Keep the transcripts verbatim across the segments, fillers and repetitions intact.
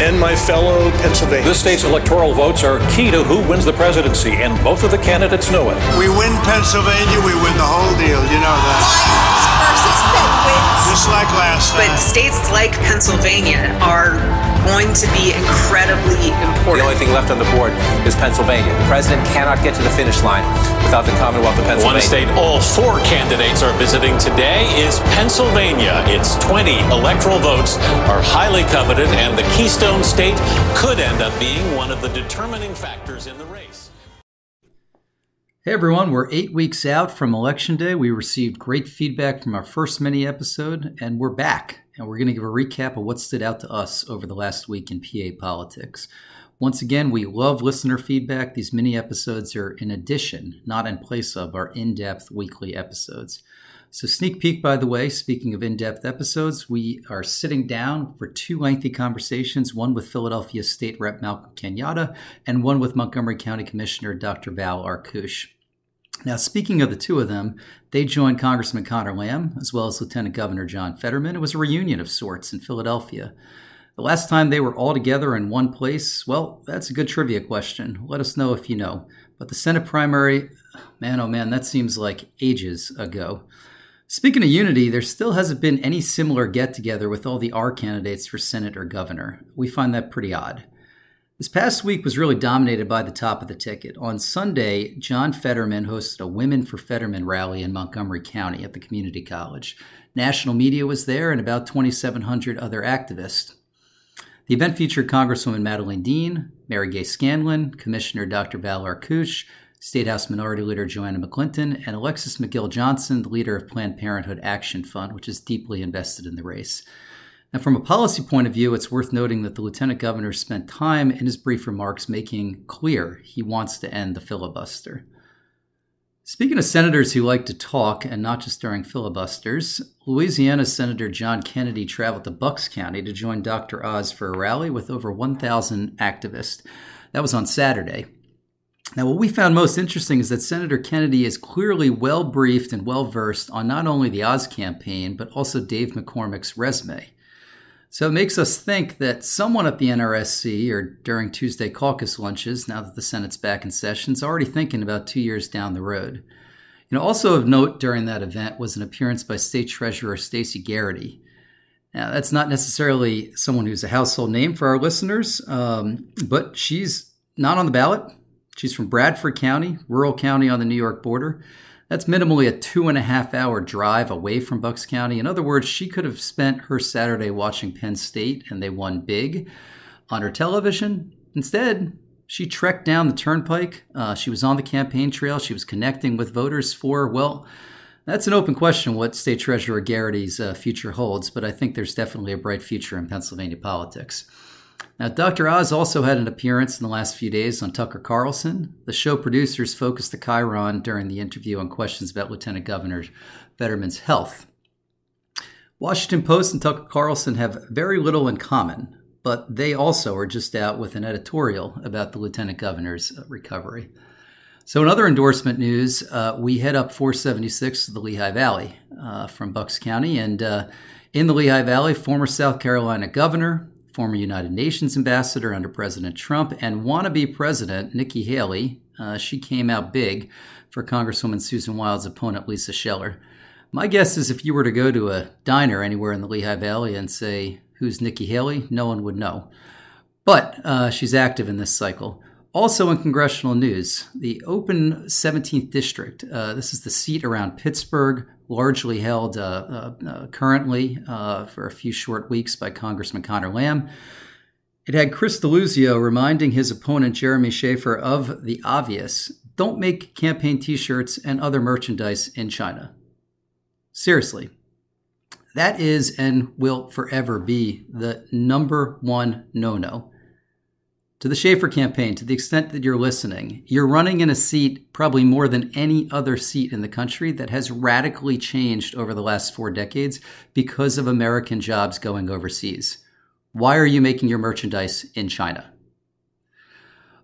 And my fellow Pennsylvanians. This state's electoral votes are key to who wins the presidency, and both of the candidates know it. We win Pennsylvania, we win the whole deal, you know that. Lions versus Penguins. Just like last time. But states like Pennsylvania are going to be incredibly important. The only thing left on the board is Pennsylvania. The president cannot get to the finish line without the Commonwealth of Pennsylvania. One state all four candidates are visiting today is Pennsylvania. Its twenty electoral votes are highly coveted, and the Keystone State could end up being one of the determining factors in the race. Hey everyone, we're eight weeks out from Election Day. We received great feedback from our first mini episode, and we're back. And we're going to give a recap of what stood out to us over the last week in P A politics. Once again, we love listener feedback. These mini episodes are in addition, not in place of, our in-depth weekly episodes. So sneak peek, by the way, speaking of in-depth episodes, we are sitting down for two lengthy conversations, one with Philadelphia State Rep Malcolm Kenyatta and one with Montgomery County Commissioner Doctor Val Arkoosh. Now, speaking of the two of them, they joined Congressman Connor Lamb as well as Lieutenant Governor John Fetterman. It was a reunion of sorts in Philadelphia. The last time they were all together in one place, well, that's a good trivia question. Let us know if you know. But the Senate primary, man, oh man, that seems like ages ago. Speaking of unity, there still hasn't been any similar get-together with all the R candidates for Senate or Governor. We find that pretty odd. This past week was really dominated by the top of the ticket. On Sunday, John Fetterman hosted a Women for Fetterman rally in Montgomery County at the community college. National media was there and about twenty-seven hundred other activists. The event featured Congresswoman Madeline Dean, Mary Gay Scanlon, Commissioner Doctor Val Arkoosh, State House Minority Leader Joanna McClinton, and Alexis McGill Johnson, the leader of Planned Parenthood Action Fund, which is deeply invested in the race. Now, from a policy point of view, it's worth noting that the Lieutenant Governor spent time in his brief remarks making clear he wants to end the filibuster. Speaking of senators who like to talk, and not just during filibusters, Louisiana Senator John Kennedy traveled to Bucks County to join Doctor Oz for a rally with over one thousand activists. That was on Saturday. Now, what we found most interesting is that Senator Kennedy is clearly well-briefed and well-versed on not only the Oz campaign, but also Dave McCormick's resume. So it makes us think that someone at the N R S C or during Tuesday caucus lunches, now that the Senate's back in session, is already thinking about two years down the road. You know, also of note during that event was an appearance by State Treasurer Stacey Garrity. Now, that's not necessarily someone who's a household name for our listeners, um, but she's not on the ballot. She's from Bradford County, rural county on the New York border. That's minimally a two and a half hour drive away from Bucks County. In other words, she could have spent her Saturday watching Penn State and they won big on her television. Instead, she trekked down the turnpike. Uh, she was on the campaign trail. She was connecting with voters for, well, that's an open question what State Treasurer Garrity's uh, future holds, but I think there's definitely a bright future in Pennsylvania politics. Now, Doctor Oz also had an appearance in the last few days on Tucker Carlson. The show producers focused the chyron during the interview on questions about Lieutenant Governor Fetterman's health. Washington Post and Tucker Carlson have very little in common, but they also are just out with an editorial about the Lieutenant Governor's recovery. So in other endorsement news, uh, we head up four seventy-six to the Lehigh Valley uh, from Bucks County. And uh, in the Lehigh Valley, former South Carolina Governor, former United Nations ambassador under President Trump, and wannabe president Nikki Haley. Uh, she came out big for Congresswoman Susan Wild's opponent, Lisa Scheller. My guess is if you were to go to a diner anywhere in the Lehigh Valley and say, who's Nikki Haley? No one would know. But uh, she's active in this cycle. Also in congressional news, the open seventeenth District, uh, this is the seat around Pittsburgh, largely held uh, uh, uh, currently uh, for a few short weeks by Congressman Connor Lamb. It had Chris Deluzio reminding his opponent, Jeremy Schaefer, of the obvious. Don't make campaign T-shirts and other merchandise in China. Seriously. That is and will forever be the number one no-no. To the Schaefer campaign, to the extent that you're listening, you're running in a seat probably more than any other seat in the country that has radically changed over the last four decades because of American jobs going overseas. Why are you making your merchandise in China?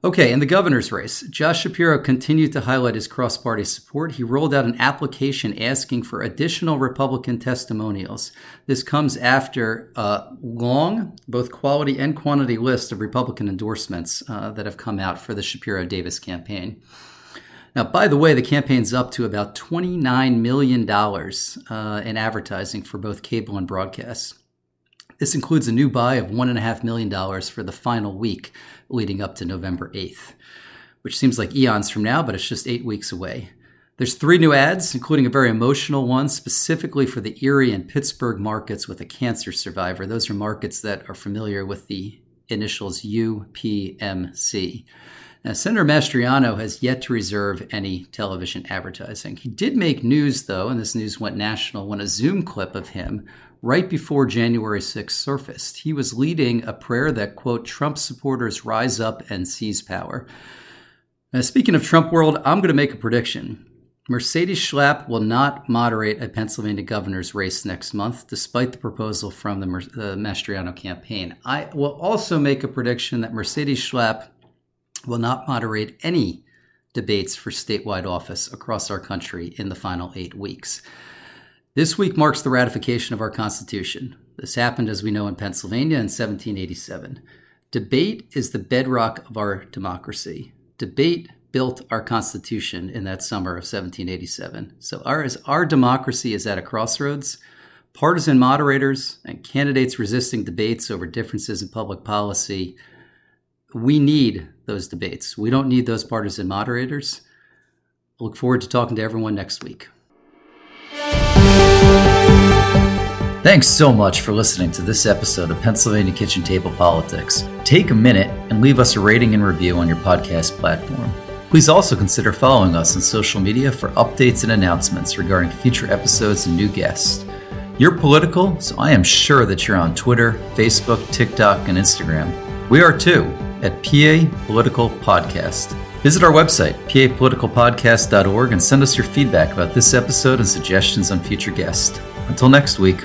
Okay, in the governor's race, Josh Shapiro continued to highlight his cross-party support. He rolled out an application asking for additional Republican testimonials. This comes after a long, both quality and quantity list of Republican endorsements uh, that have come out for the Shapiro-Davis campaign. Now, by the way, the campaign's up to about twenty-nine million dollars uh, in advertising for both cable and broadcasts. This includes a new buy of one point five million dollars for the final week leading up to November eighth, which seems like eons from now, but it's just eight weeks away. There's three new ads, including a very emotional one specifically for the Erie and Pittsburgh markets with a cancer survivor. Those are markets that are familiar with the initials U P M C. Now, Senator Mastriano has yet to reserve any television advertising. He did make news, though, and this news went national when a Zoom clip of him right before January sixth surfaced. He was leading a prayer that, quote, Trump supporters rise up and seize power. Now, speaking of Trump world, I'm going to make a prediction. Mercedes Schlapp will not moderate a Pennsylvania governor's race next month, despite the proposal from the, Mer- the Mastriano campaign. I will also make a prediction that Mercedes Schlapp will not moderate any debates for statewide office across our country in the final eight weeks. This week marks the ratification of our Constitution. This happened, as we know, in Pennsylvania in seventeen eighty-seven. Debate is the bedrock of our democracy. Debate built our Constitution in that summer of seventeen eighty-seven. So our, as our democracy is at a crossroads, partisan moderators and candidates resisting debates over differences in public policy, we need those debates. We don't need those partisan moderators. I look forward to talking to everyone next week. Thanks so much for listening to this episode of Pennsylvania Kitchen Table Politics. Take a minute and leave us a rating and review on your podcast platform. Please also consider following us on social media for updates and announcements regarding future episodes and new guests. You're political, so I am sure that you're on Twitter, Facebook, TikTok, and Instagram. We are too, at P A Political Podcast. Visit our website, p a political podcast dot org, and send us your feedback about this episode and suggestions on future guests. Until next week.